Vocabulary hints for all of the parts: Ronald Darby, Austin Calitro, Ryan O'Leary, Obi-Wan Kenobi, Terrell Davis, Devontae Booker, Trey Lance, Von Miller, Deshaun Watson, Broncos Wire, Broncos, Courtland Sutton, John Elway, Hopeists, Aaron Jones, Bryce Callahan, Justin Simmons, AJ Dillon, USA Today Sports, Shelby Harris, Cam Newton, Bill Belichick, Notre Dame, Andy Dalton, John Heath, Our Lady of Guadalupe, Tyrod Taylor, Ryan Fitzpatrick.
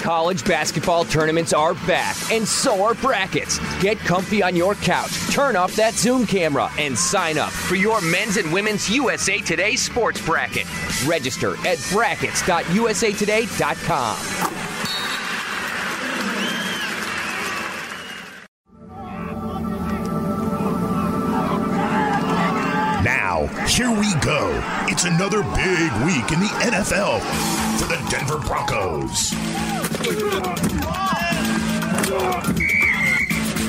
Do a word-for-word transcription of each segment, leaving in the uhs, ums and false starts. College basketball tournaments are back, and so are brackets. Get comfy on your couch, turn off that Zoom camera, and sign up for your men's and women's U S A Today Sports Bracket. Register at brackets dot u s a today dot com. Here we go. It's another big week in the N F L for the Denver Broncos.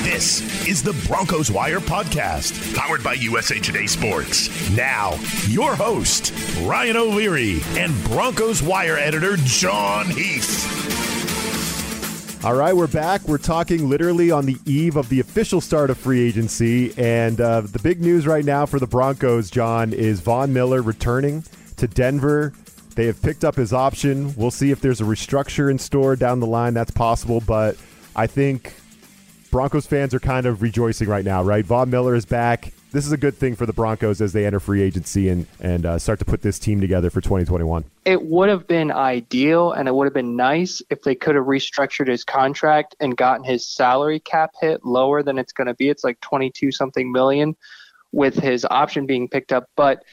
This is the Broncos Wire podcast, powered by U S A Today Sports. Now, your host, Ryan O'Leary, and Broncos Wire editor, John Heath. All right, we're back. We're talking literally on the eve of the official start of free agency. And uh, the big news right now for the Broncos, John, is Von Miller returning to Denver. They have picked up his option. We'll see if there's a restructure in store down the line. That's possible. But I think Broncos fans are kind of rejoicing right now, right? Von Miller is back. This is a good thing for the Broncos as they enter free agency and, and uh, start to put this team together for twenty twenty-one. It would have been ideal and it would have been nice if they could have restructured his contract and gotten his salary cap hit lower than it's going to be. It's like twenty-two something million with his option being picked up. But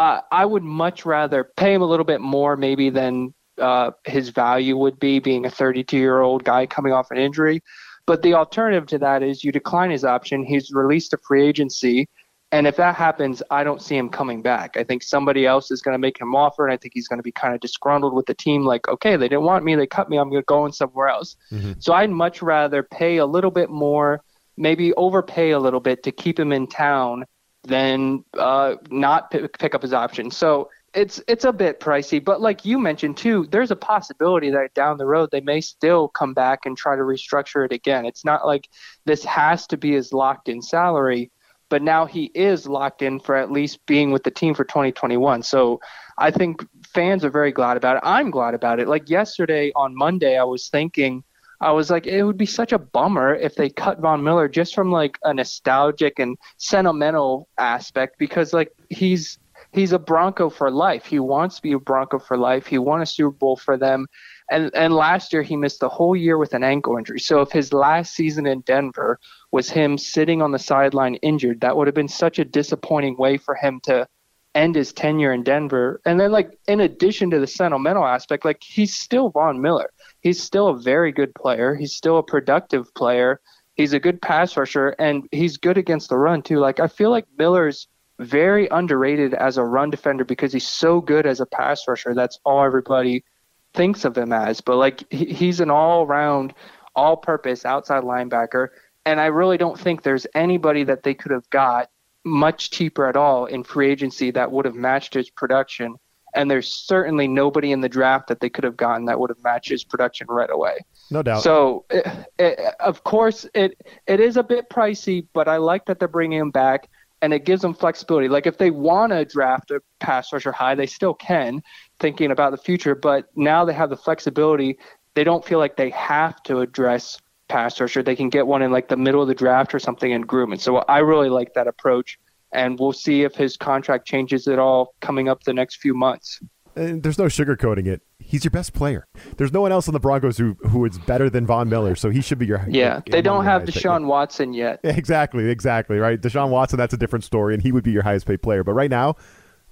uh, I would much rather pay him a little bit more maybe than uh, his value would be, being a thirty-two-year-old guy coming off an injury. But the alternative to that is you decline his option. He's released to free agency. And if that happens, I don't see him coming back. I think somebody else is going to make him offer, and I think he's going to be kind of disgruntled with the team, like, okay, they didn't want me, they cut me, I'm going somewhere else. Mm-hmm. So I'd much rather pay a little bit more, maybe overpay a little bit to keep him in town than uh, not p- pick up his option. So it's it's a bit pricey, but like you mentioned too, there's a possibility that down the road they may still come back and try to restructure it again. It's not like this has to be his locked-in salary, but now he is locked in for at least being with the team for twenty twenty-one. So I think fans are very glad about it. I'm glad about it. Like yesterday on Monday, I was thinking, I was like, it would be such a bummer if they cut Von Miller just from like a nostalgic and sentimental aspect, because like he's he's a Bronco for life. He wants to be a Bronco for life. He won a Super Bowl for them. And and last year he missed the whole year with an ankle injury. So if his last season in Denver was him sitting on the sideline injured, that would have been such a disappointing way for him to end his tenure in Denver. And then, like, in addition to the sentimental aspect, like, he's still Von Miller. He's still a very good player. He's still a productive player. He's a good pass rusher, and he's good against the run too. Like, I feel like Miller's very underrated as a run defender because he's so good as a pass rusher. That's all everybody thinks of him as, but like he, he's an all-round, all-purpose outside linebacker, and I really don't think there's anybody that they could have got much cheaper at all in free agency that would have matched his production, and there's certainly nobody in the draft that they could have gotten that would have matched his production right away. No doubt. So, it, it, of course, it it is a bit pricey, but I like that they're bringing him back, and it gives them flexibility. Like, if they want to draft a pass rusher high, they still can, thinking about the future, but now they have the flexibility. They don't feel like they have to address pass rusher. They can get one in like the middle of the draft or something and groom it. So I really like that approach, and we'll see if his contract changes at all coming up the next few months. And there's no sugarcoating it. He's your best player. There's no one else in the Broncos who who is better than Von Miller, so he should be your... Yeah, they don't have Deshaun Watson yet. Exactly, exactly, right? Deshaun Watson, that's a different story, and he would be your highest paid player. But right now,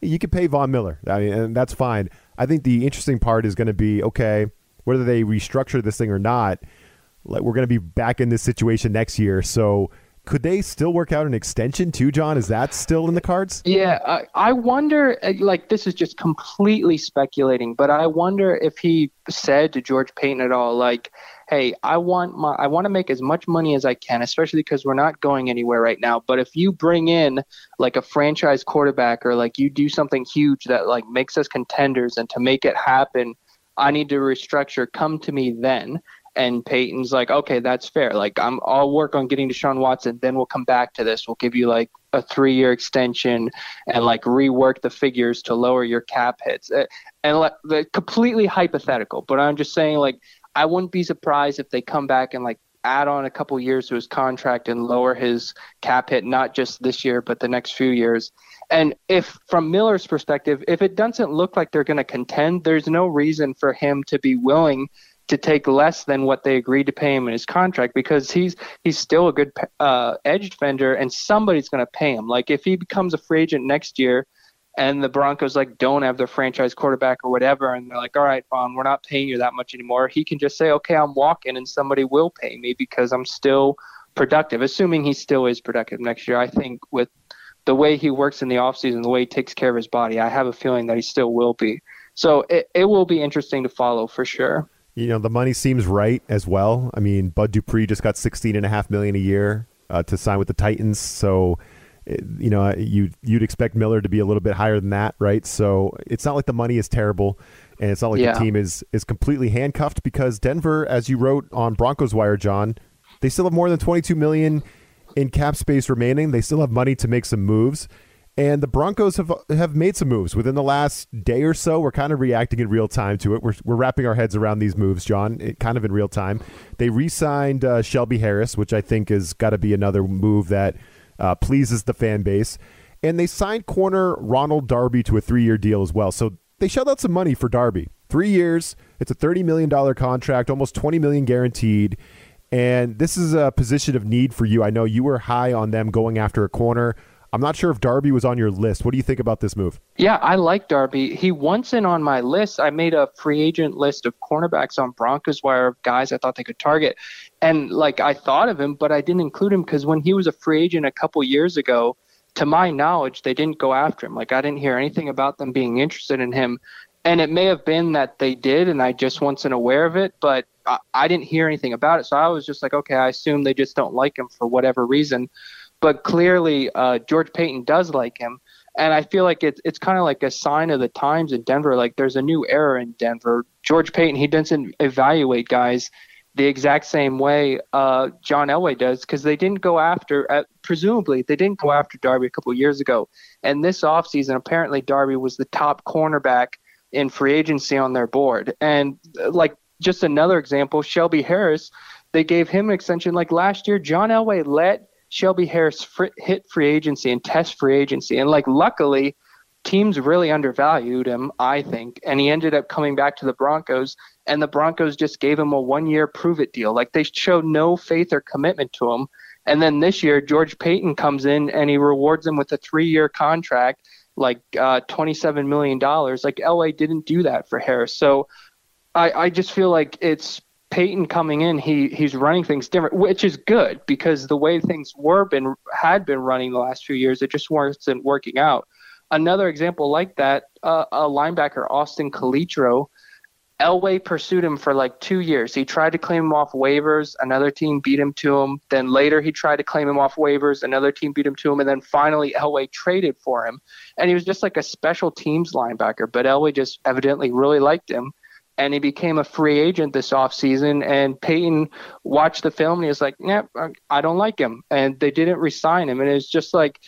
you could pay Von Miller, I mean, and that's fine. I think the interesting part is going to be, okay, whether they restructure this thing or not, like, we're going to be back in this situation next year. So could they still work out an extension too, John? Is that still in the cards? Yeah, I, I wonder, like, this is just completely speculating, but I wonder if he said to George Paton at all, like, hey, I want my, I want to make as much money as I can, especially because we're not going anywhere right now. But if you bring in like a franchise quarterback, or like you do something huge that like makes us contenders, and to make it happen, I need to restructure. Come to me then. And Peyton's like, okay, that's fair. Like, I'm, I'll work on getting Deshaun Watson. Then we'll come back to this. We'll give you like a three-year extension and like rework the figures to lower your cap hits. And like, they're completely hypothetical. But I'm just saying, like, I wouldn't be surprised if they come back and like add on a couple years to his contract and lower his cap hit, not just this year, but the next few years. And if, from Miller's perspective, if it doesn't look like they're going to contend, there's no reason for him to be willing to take less than what they agreed to pay him in his contract, because he's he's still a good uh, edge defender, and somebody's going to pay him. Like, if he becomes a free agent next year and the Broncos, like, don't have their franchise quarterback or whatever, and they're like, all right, Von, we're not paying you that much anymore, he can just say, okay, I'm walking, and somebody will pay me because I'm still productive, assuming he still is productive next year. I think with the way he works in the offseason, the way he takes care of his body, I have a feeling that he still will be. So it, it will be interesting to follow for sure. You know, the money seems right as well. I mean, Bud Dupree just got sixteen and a half million dollars a year uh, to sign with the Titans. So, you know, you, you'd expect Miller to be a little bit higher than that, right? So it's not like the money is terrible, and it's not like yeah. the team is, is completely handcuffed, because Denver, as you wrote on Broncos Wire, John, they still have more than twenty-two million dollars in cap space remaining. They still have money to make some moves. And the Broncos have have made some moves within the last day or so. We're kind of reacting in real time to it. We're we're wrapping our heads around these moves, John, it, kind of in real time. They re-signed uh, Shelby Harris, which I think has got to be another move that uh, pleases the fan base. And they signed corner Ronald Darby to a three-year deal as well. So they shelled out some money for Darby. Three years. It's a thirty million dollars contract, almost twenty million dollars guaranteed. And this is a position of need for you. I know you were high on them going after a corner. I'm not sure if Darby was on your list. What do you think about this move? Yeah, I like Darby. He once in on my list. I made a free agent list of cornerbacks on Broncos Wire of guys I thought they could target. And, like, I thought of him, but I didn't include him because when he was a free agent a couple years ago, to my knowledge, they didn't go after him. Like, I didn't hear anything about them being interested in him. And it may have been that they did, and I just wasn't aware of it, but I, I didn't hear anything about it. So I was just like, okay, I assume they just don't like him for whatever reason. But clearly, uh, George Paton does like him. And I feel like it's it's kind of like a sign of the times in Denver. Like, there's a new era in Denver. George Paton, he doesn't evaluate guys the exact same way uh, John Elway does, because they didn't go after, uh, presumably, they didn't go after Darby a couple of years ago. And this offseason, apparently, Darby was the top cornerback in free agency on their board. And, uh, like, just another example, Shelby Harris, they gave him an extension. Like, last year, John Elway let Shelby Harris fr- hit free agency and test free agency. And, like, luckily, teams really undervalued him, I think. And he ended up coming back to the Broncos, and the Broncos just gave him a one-year prove-it deal. Like, they showed no faith or commitment to him. And then this year, George Paton comes in, and he rewards him with a three-year contract, like uh, twenty-seven million dollars. Like, Elway didn't do that for Harris. So I, I just feel like it's – Paton coming in, he he's running things different, which is good, because the way things were been had been running the last few years, it just wasn't working out. Another example like that, uh, a linebacker, Austin Calitro, Elway pursued him for like two years. He tried to claim him off waivers. Another team beat him to him. Then later he tried to claim him off waivers. Another team beat him to him. And then finally Elway traded for him. And he was just like a special teams linebacker, but Elway just evidently really liked him. And he became a free agent this offseason, and Paton watched the film, and he was like, yeah, I don't like him. And they didn't re-sign him. And it's just like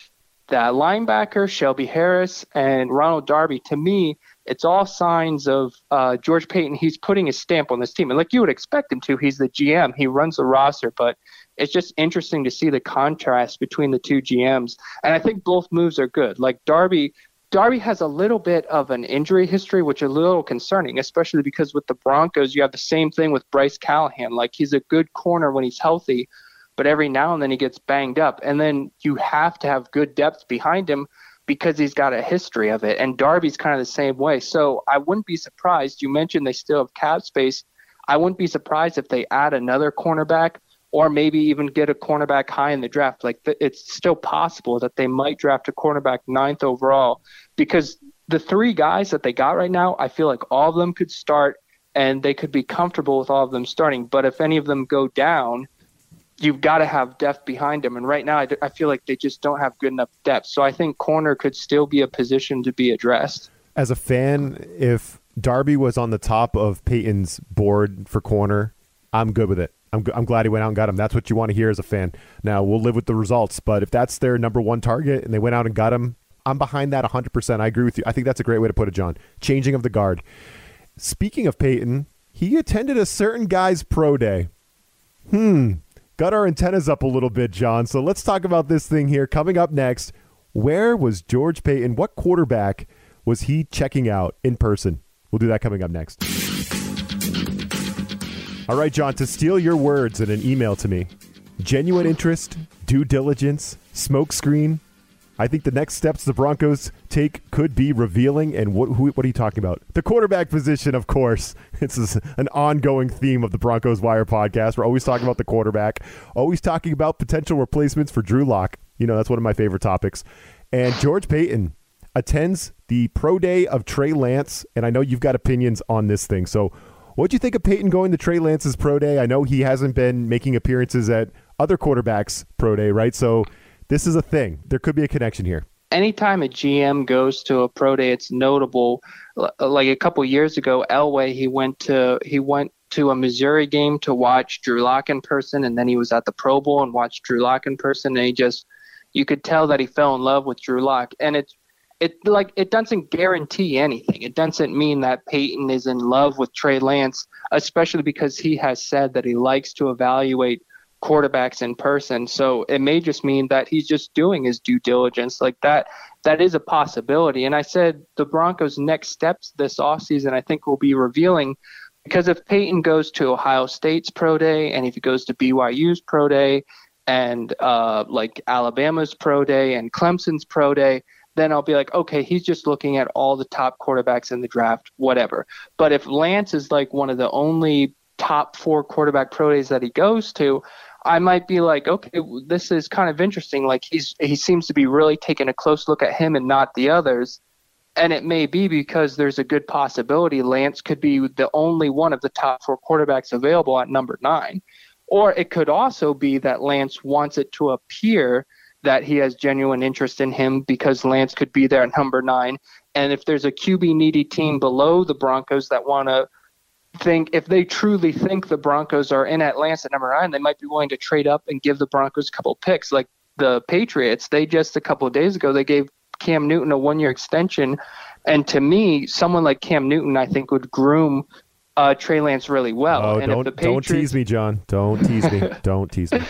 that linebacker, Shelby Harris, and Ronald Darby, to me, it's all signs of uh, George Paton. He's putting his stamp on this team. And like you would expect him to, he's the G M. He runs the roster. But it's just interesting to see the contrast between the two G Ms. And I think both moves are good. Like Darby – Darby has a little bit of an injury history, which is a little concerning, especially because with the Broncos, you have the same thing with Bryce Callahan. Like, he's a good corner when he's healthy, but every now and then he gets banged up. And then you have to have good depth behind him because he's got a history of it. And Darby's kind of the same way. So I wouldn't be surprised. You mentioned they still have cap space. I wouldn't be surprised if they add another cornerback, or maybe even get a cornerback high in the draft. Like, th- it's still possible that they might draft a cornerback ninth overall, because the three guys that they got right now, I feel like all of them could start, and they could be comfortable with all of them starting. But if any of them go down, you've got to have depth behind them. And right now, I, d- I feel like they just don't have good enough depth. So I think corner could still be a position to be addressed. As a fan, if Darby was on the top of Paton's board for corner, I'm good with it. I'm, I'm glad he went out and got him. That's what you want to hear as a fan. Now, we'll live with the results, but if that's their number one target and they went out and got him, I'm behind that one hundred percent. I agree with you. I think that's a great way to put it, John. Changing of the guard. Speaking of Paton, he attended a certain guy's pro day. Hmm. Got our antennas up a little bit, John. So let's talk about this thing here. Coming up next, where was George Paton? What quarterback was he checking out in person? We'll do that coming up next. All right, John, to steal your words in an email to me, genuine interest, due diligence, smoke screen. I think the next steps the Broncos take could be revealing. And what who, what are you talking about? The quarterback position, of course. This is an ongoing theme of the Broncos Wire podcast. We're always talking about the quarterback, always talking about potential replacements for Drew Lock. You know, that's one of my favorite topics. And George Paton attends the pro day of Trey Lance. And I know you've got opinions on this thing. So what do you think of Paton going to Trey Lance's pro day? I know he hasn't been making appearances at other quarterbacks' pro day, right? So this is a thing. There could be a connection here. Anytime a G M goes to a pro day, it's notable. Like a couple years ago, Elway, he went to he went to a Missouri game to watch Drew Lock in person, and then he was at the Pro Bowl and watched Drew Lock in person, and he just you could tell that he fell in love with Drew Lock. And it's it like it doesn't guarantee anything. It doesn't mean that Paton is in love with Trey Lance, especially because he has said that he likes to evaluate quarterbacks in person. So it may just mean that he's just doing his due diligence. Like that, that is a possibility. And I said the Broncos' next steps this offseason, I think, will be revealing, because if Paton goes to Ohio State's pro day, and if he goes to B Y U's pro day, and uh, like Alabama's pro day and Clemson's pro day, then I'll be like, okay, he's just looking at all the top quarterbacks in the draft, whatever. But if Lance is like one of the only top four quarterback pro days that he goes to, I might be like, okay, this is kind of interesting. Like he's he seems to be really taking a close look at him and not the others. And it may be because there's a good possibility Lance could be the only one of the top four quarterbacks available at number nine. Or it could also be that Lance wants it to appear that he has genuine interest in him because Lance could be there at number nine. And if there's a Q B needy team below the Broncos that want to think if they truly think the Broncos are in Atlanta at number nine, they might be willing to trade up and give the Broncos a couple picks. Like the Patriots, they just a couple of days ago, they gave Cam Newton a one year extension. And to me, someone like Cam Newton, I think, would groom uh, Trey Lance really well. Oh, and don't, if the Patriots, don't tease me, John. Don't tease me. Don't tease me.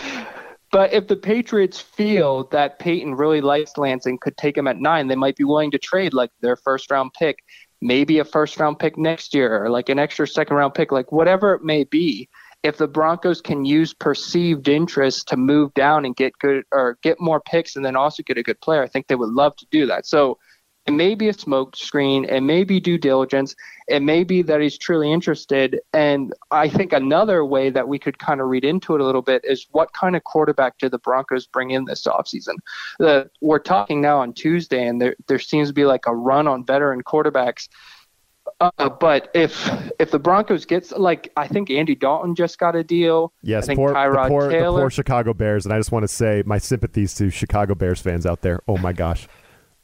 But if the Patriots feel that Paton really likes Lance and could take him at nine, they might be willing to trade like their first round pick, maybe a first-round pick next year, or like an extra second-round pick, like whatever it may be. If the Broncos can use perceived interest to move down and get good or get more picks and then also get a good player, I think they would love to do that. So it may be a smoke screen. It may be due diligence. It may be that he's truly interested. And I think another way that we could kind of read into it a little bit is what kind of quarterback do the Broncos bring in this offseason? The, we're talking now on Tuesday, and there there seems to be like a run on veteran quarterbacks. Uh, but if if the Broncos gets, like, I think Andy Dalton just got a deal. Yes, I think poor, Tyrod the poor, Taylor. The poor Chicago Bears. And I just want to say my sympathies to Chicago Bears fans out there. Oh, my gosh.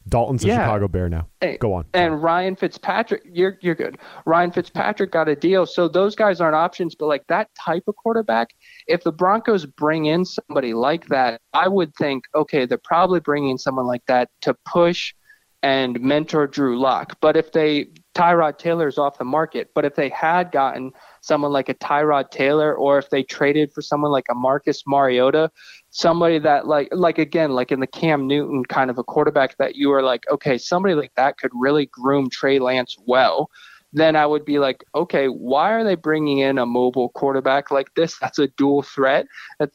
Dalton's a yeah. Chicago Bear now. Go on. And Ryan Fitzpatrick, you're you're good. Ryan Fitzpatrick got a deal. So those guys aren't options, but like that type of quarterback, if the Broncos bring in somebody like that, I would think, okay, they're probably bringing someone like that to push and mentor Drew Lock. But if they, Tyrod Taylor's off the market, but if they had gotten someone like a Tyrod Taylor, or if they traded for someone like a Marcus Mariota, somebody that like, like again, like in the Cam Newton kind of a quarterback that you are like, okay, somebody like that could really groom Trey Lance well, then I would be like, okay, why are they bringing in a mobile quarterback like this? That's a dual threat.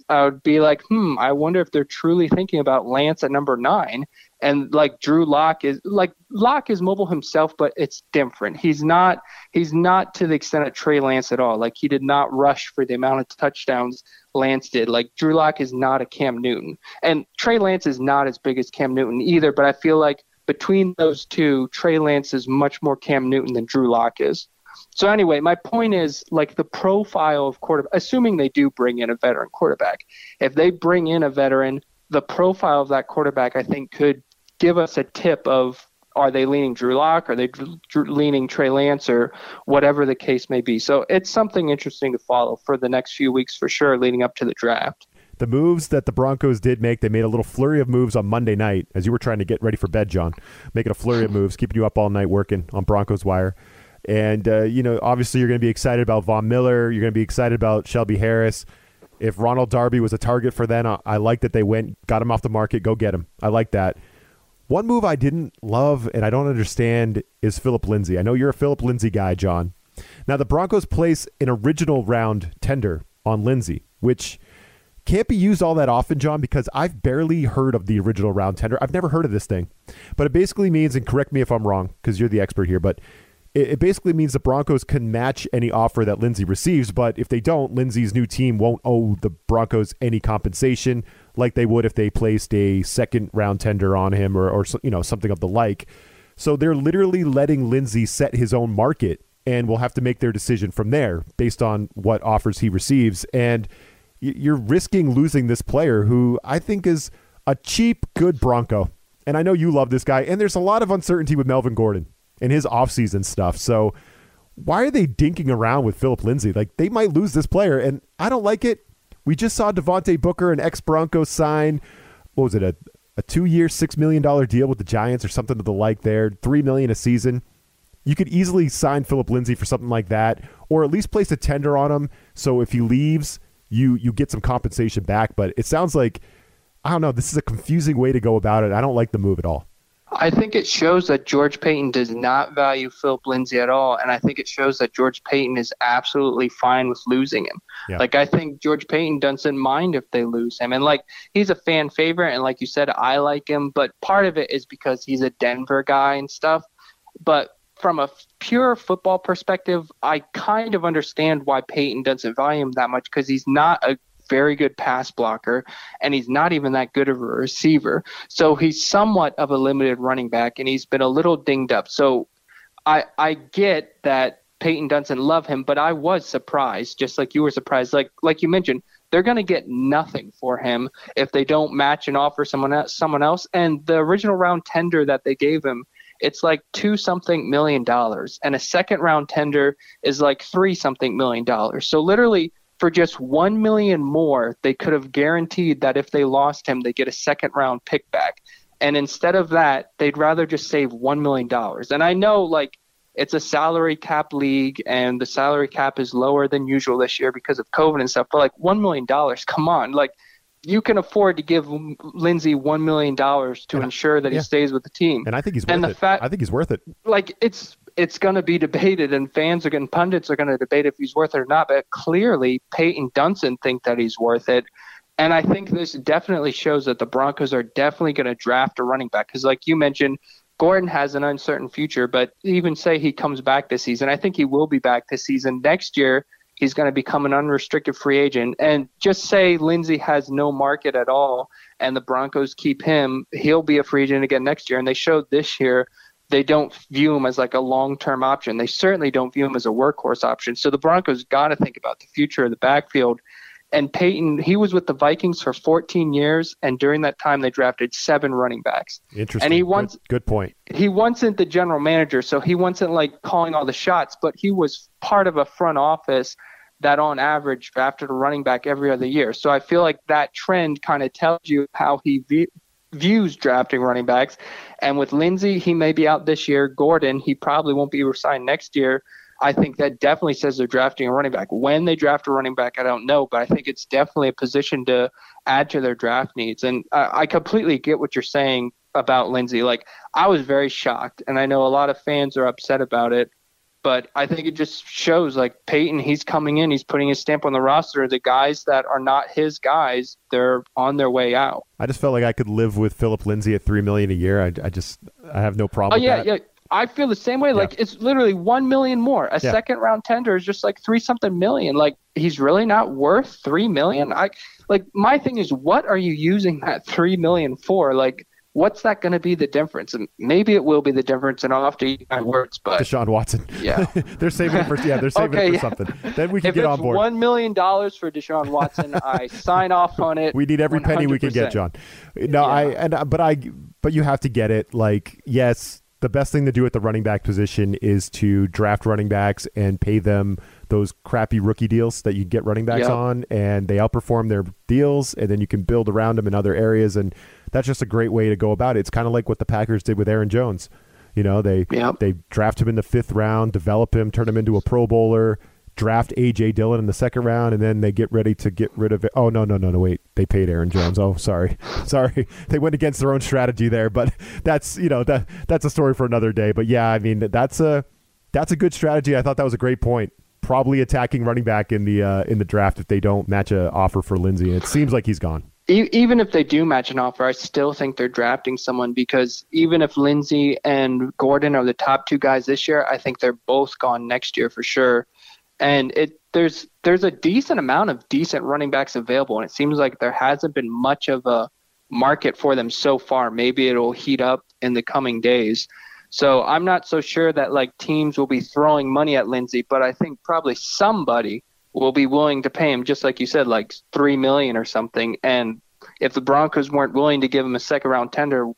I would be like, hmm, I wonder if they're truly thinking about Lance at number nine. And like Drew Lock is like Lock is mobile himself, but it's different. He's not he's not to the extent of Trey Lance at all. Like he did not rush for the amount of touchdowns Lance did. Like Drew Lock is not a Cam Newton, and Trey Lance is not as big as Cam Newton either. But I feel like between those two, Trey Lance is much more Cam Newton than Drew Lock is. So anyway, my point is like the profile of quarterback, assuming they do bring in a veteran quarterback, if they bring in a veteran, the profile of that quarterback, I think, could give us a tip of are they leaning Drew Lock, are they d- d- leaning Trey Lance, or whatever the case may be. So it's something interesting to follow for the next few weeks for sure leading up to the draft. The moves that the Broncos did make, they made a little flurry of moves on Monday night as you were trying to get ready for bed, John, making a flurry of moves, keeping you up all night working on Broncos Wire. And, uh, you know, obviously you're going to be excited about Von Miller. You're going to be excited about Shelby Harris. If Ronald Darby was a target for then, I, I like that they went, got him off the market, go get him. I like that. One move I didn't love and I don't understand is Philip Lindsay. I know you're a Philip Lindsay guy, John. Now, the Broncos place an original round tender on Lindsey, which can't be used all that often, John, because I've barely heard of the original round tender. I've never heard of this thing. But it basically means, and correct me if I'm wrong, because you're the expert here, but it, it basically means the Broncos can match any offer that Lindsey receives. But if they don't, Lindsey's new team won't owe the Broncos any compensation like they would if they placed a second round tender on him or, or you know, something of the like. So they're literally letting Lindsey set his own market and will have to make their decision from there based on what offers he receives. And you're risking losing this player who I think is a cheap, good Bronco. And I know you love this guy. And there's a lot of uncertainty with Melvin Gordon and his offseason stuff. So why are they dinking around with Phillip Lindsey? Like, they might lose this player, and I don't like it. We just saw Devontae Booker, an ex-Bronco, sign, what was it, a A two-year, six million dollars deal with the Giants or something to the like there, three million dollars a season. You could easily sign Phillip Lindsey for something like that, or at least place a tender on him so if he leaves, you you get some compensation back. But it sounds like, I don't know, this is a confusing way to go about it. I don't like the move at all. I think it shows that George Paton does not value Phillip Lindsey at all, and I think it shows that George Paton is absolutely fine with losing him. Yeah. Like, I think George Paton doesn't mind if they lose him. And, like, he's a fan favorite, and like you said, I like him, but part of it is because he's a Denver guy and stuff. But from a pure football perspective, I kind of understand why Paton doesn't value him that much, because he's not a very good pass blocker, and he's not even that good of a receiver. So he's somewhat of a limited running back, and he's been a little dinged up. So I I get that Paton doesn't love him, but I was surprised, just like you were surprised. Like like you mentioned, they're going to get nothing for him if they don't match and offer someone else, someone else. And the original round tender that they gave him, it's like two something million dollars, and a second round tender is like three something million dollars. So literally, for just one million more, they could have guaranteed that if they lost him, they get a second round pick back. And instead of that, they'd rather just save one million dollars. And I know, like, it's a salary cap league, and the salary cap is lower than usual this year because of COVID and stuff. But like, one million dollars, come on, like, you can afford to give Lindsey one million dollars to and ensure that I, yeah. he stays with the team. And I think he's worth and the it. Fact, I think he's worth it. Like, it's. It's going to be debated, and fans are going, pundits are going to debate if he's worth it or not. But clearly, Paton doesn't think that he's worth it. And I think this definitely shows that the Broncos are definitely going to draft a running back. Because like you mentioned, Gordon has an uncertain future, but even say he comes back this season, I think he will be back this season. Next year, he's going to become an unrestricted free agent. And just say Lindsey has no market at all and the Broncos keep him, he'll be a free agent again next year. And they showed this year they don't view him as like a long-term option. They certainly don't view him as a workhorse option. So the Broncos got to think about the future of the backfield. And Paton, he was with the Vikings for fourteen years, and during that time they drafted seven running backs. Interesting. And he once, good, good point. He wasn't the general manager, so he wasn't like calling all the shots, but he was part of a front office that on average drafted a running back every other year. So I feel like that trend kind of tells you how he viewed views drafting running backs. And with Lindsey, he may be out this year. Gordon, he probably won't be re-signed next year. I think that definitely says they're drafting a running back. When they draft a running back, I don't know, but I think it's definitely a position to add to their draft needs. And I, I completely get what you're saying about Lindsey. Like, I was very shocked, and I know a lot of fans are upset about it, but I think it just shows, like, Paton, he's coming in, he's putting his stamp on the roster. The guys that are not his guys, they're on their way out. I just felt like I could live with Phillip Lindsey at three million dollars a year. I, I just I have no problem oh, yeah, with that. Yeah. I feel the same way. Yeah. Like, it's literally one million dollars more. A yeah. second round tender is just like three something million. Like, he's really not worth three million dollars. I like, my thing is, what are you using that three million dollars for? Like, what's that going to be the difference? And maybe it will be the difference, and I'll have to eat my words. But Deshaun Watson, yeah, they're saving it for yeah, they're saving okay, it for yeah. something. Then we can if get on board. If it's one million dollars for Deshaun Watson, I sign off on it. We need every one hundred percent. Penny we can get, John. No, yeah. I and but I but you have to get it. Like, yes, the best thing to do at the running back position is to draft running backs and pay them those crappy rookie deals that you get running backs yep. on, and they outperform their deals, and then you can build around them in other areas. And that's just a great way to go about it. It's kind of like what the Packers did with Aaron Jones. You know, they yep. they draft him in the fifth round, develop him, turn him into a Pro Bowler, draft A J Dillon in the second round, and then they get ready to get rid of it. Oh, no, no, no, no, wait. They paid Aaron Jones. Oh, sorry. Sorry. They went against their own strategy there, but that's, you know, that that's a story for another day. But yeah, I mean, that's a – that's a good strategy. I thought that was a great point. Probably attacking running back in the uh, in the draft if they don't match an offer for Lindsey. It seems like he's gone. Even if they do match an offer, I still think they're drafting someone, because even if Lindsey and Gordon are the top two guys this year, I think they're both gone next year for sure. And it there's there's a decent amount of decent running backs available, and it seems like there hasn't been much of a market for them so far. Maybe it'll heat up in the coming days. So I'm not so sure that like teams will be throwing money at Lindsey, but I think probably somebody will be willing to pay him, just like you said, like three million dollars or something. And if the Broncos weren't willing to give him a second round tender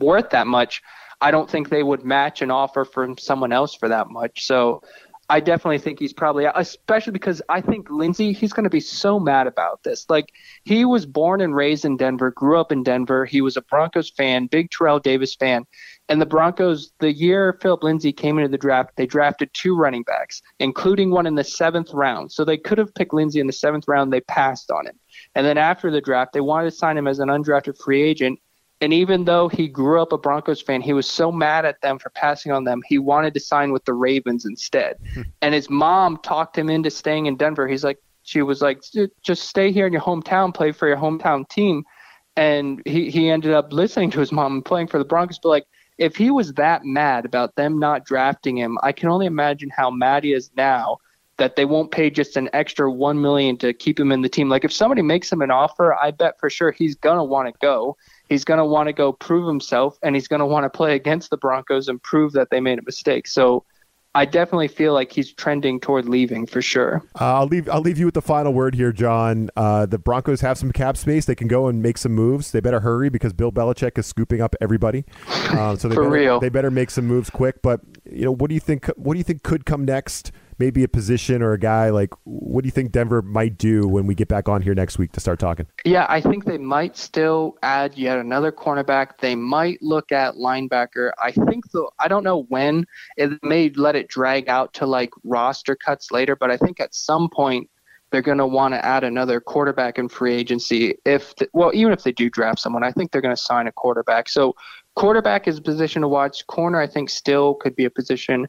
worth that much, I don't think they would match an offer from someone else for that much. So I definitely think he's probably out, especially because I think Lindsey, he's going to be so mad about this. Like, he was born and raised in Denver, grew up in Denver. He was a Broncos fan, big Terrell Davis fan. And the Broncos, the year Philip Lindsey came into the draft, they drafted two running backs, including one in the seventh round. So they could have picked Lindsey in the seventh round. They passed on him. And then after the draft, they wanted to sign him as an undrafted free agent. And even though he grew up a Broncos fan, he was so mad at them for passing on them, he wanted to sign with the Ravens instead. Hmm. And his mom talked him into staying in Denver. He's like, she was like, just stay here in your hometown, play for your hometown team. And he, he ended up listening to his mom and playing for the Broncos. But like, if he was that mad about them not drafting him, I can only imagine how mad he is now that they won't pay just an extra one million dollars to keep him in the team. Like, if somebody makes him an offer, I bet for sure he's going to want to go. He's going to want to go prove himself, and he's going to want to play against the Broncos and prove that they made a mistake. So I definitely feel like he's trending toward leaving for sure. Uh, I'll leave I'll leave you with the final word here, John. Uh, the Broncos have some cap space. They can go and make some moves. They better hurry, because Bill Belichick is scooping up everybody. Uh, so they for better, real. They better make some moves quick. But, you know, what do you think, what do you think could come next? Maybe a position or a guy, like, what do you think Denver might do when we get back on here next week to start talking? Yeah, I think they might still add yet another cornerback. They might look at linebacker. I think, though, I don't know when. It may let it drag out to, like, roster cuts later, but I think at some point they're going to want to add another quarterback in free agency. If the, well, even if they do draft someone, I think they're going to sign a quarterback. So quarterback is a position to watch. Corner, I think, still could be a position,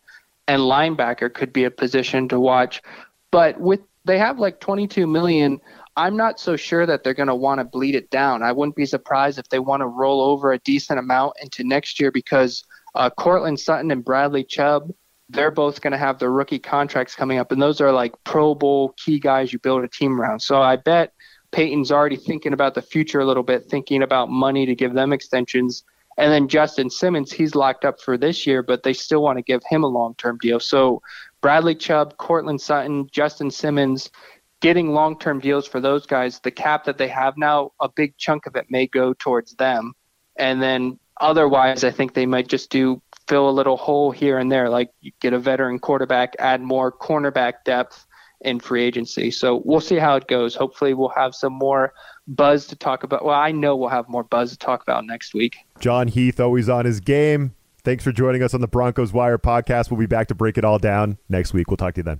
and linebacker could be a position to watch. But with they have like twenty-two million dollars, I'm not so sure that they're going to want to bleed it down. I wouldn't be surprised if they want to roll over a decent amount into next year, because uh, Courtland Sutton and Bradley Chubb, they're both going to have their rookie contracts coming up, and those are like Pro Bowl key guys you build a team around. So I bet Peyton's already thinking about the future a little bit, thinking about money to give them extensions. And then Justin Simmons, he's locked up for this year, but they still want to give him a long-term deal. So Bradley Chubb, Courtland Sutton, Justin Simmons, getting long-term deals for those guys, the cap that they have now, a big chunk of it may go towards them. And then otherwise, I think they might just do fill a little hole here and there, like you get a veteran quarterback, add more cornerback depth in free agency. So we'll see how it goes. Hopefully we'll have some more buzz to talk about. Well, I know we'll have more buzz to talk about next week. John Heath, always on his game. Thanks for joining us on the Broncos Wire podcast. We'll be back to break it all down next week. We'll talk to you then.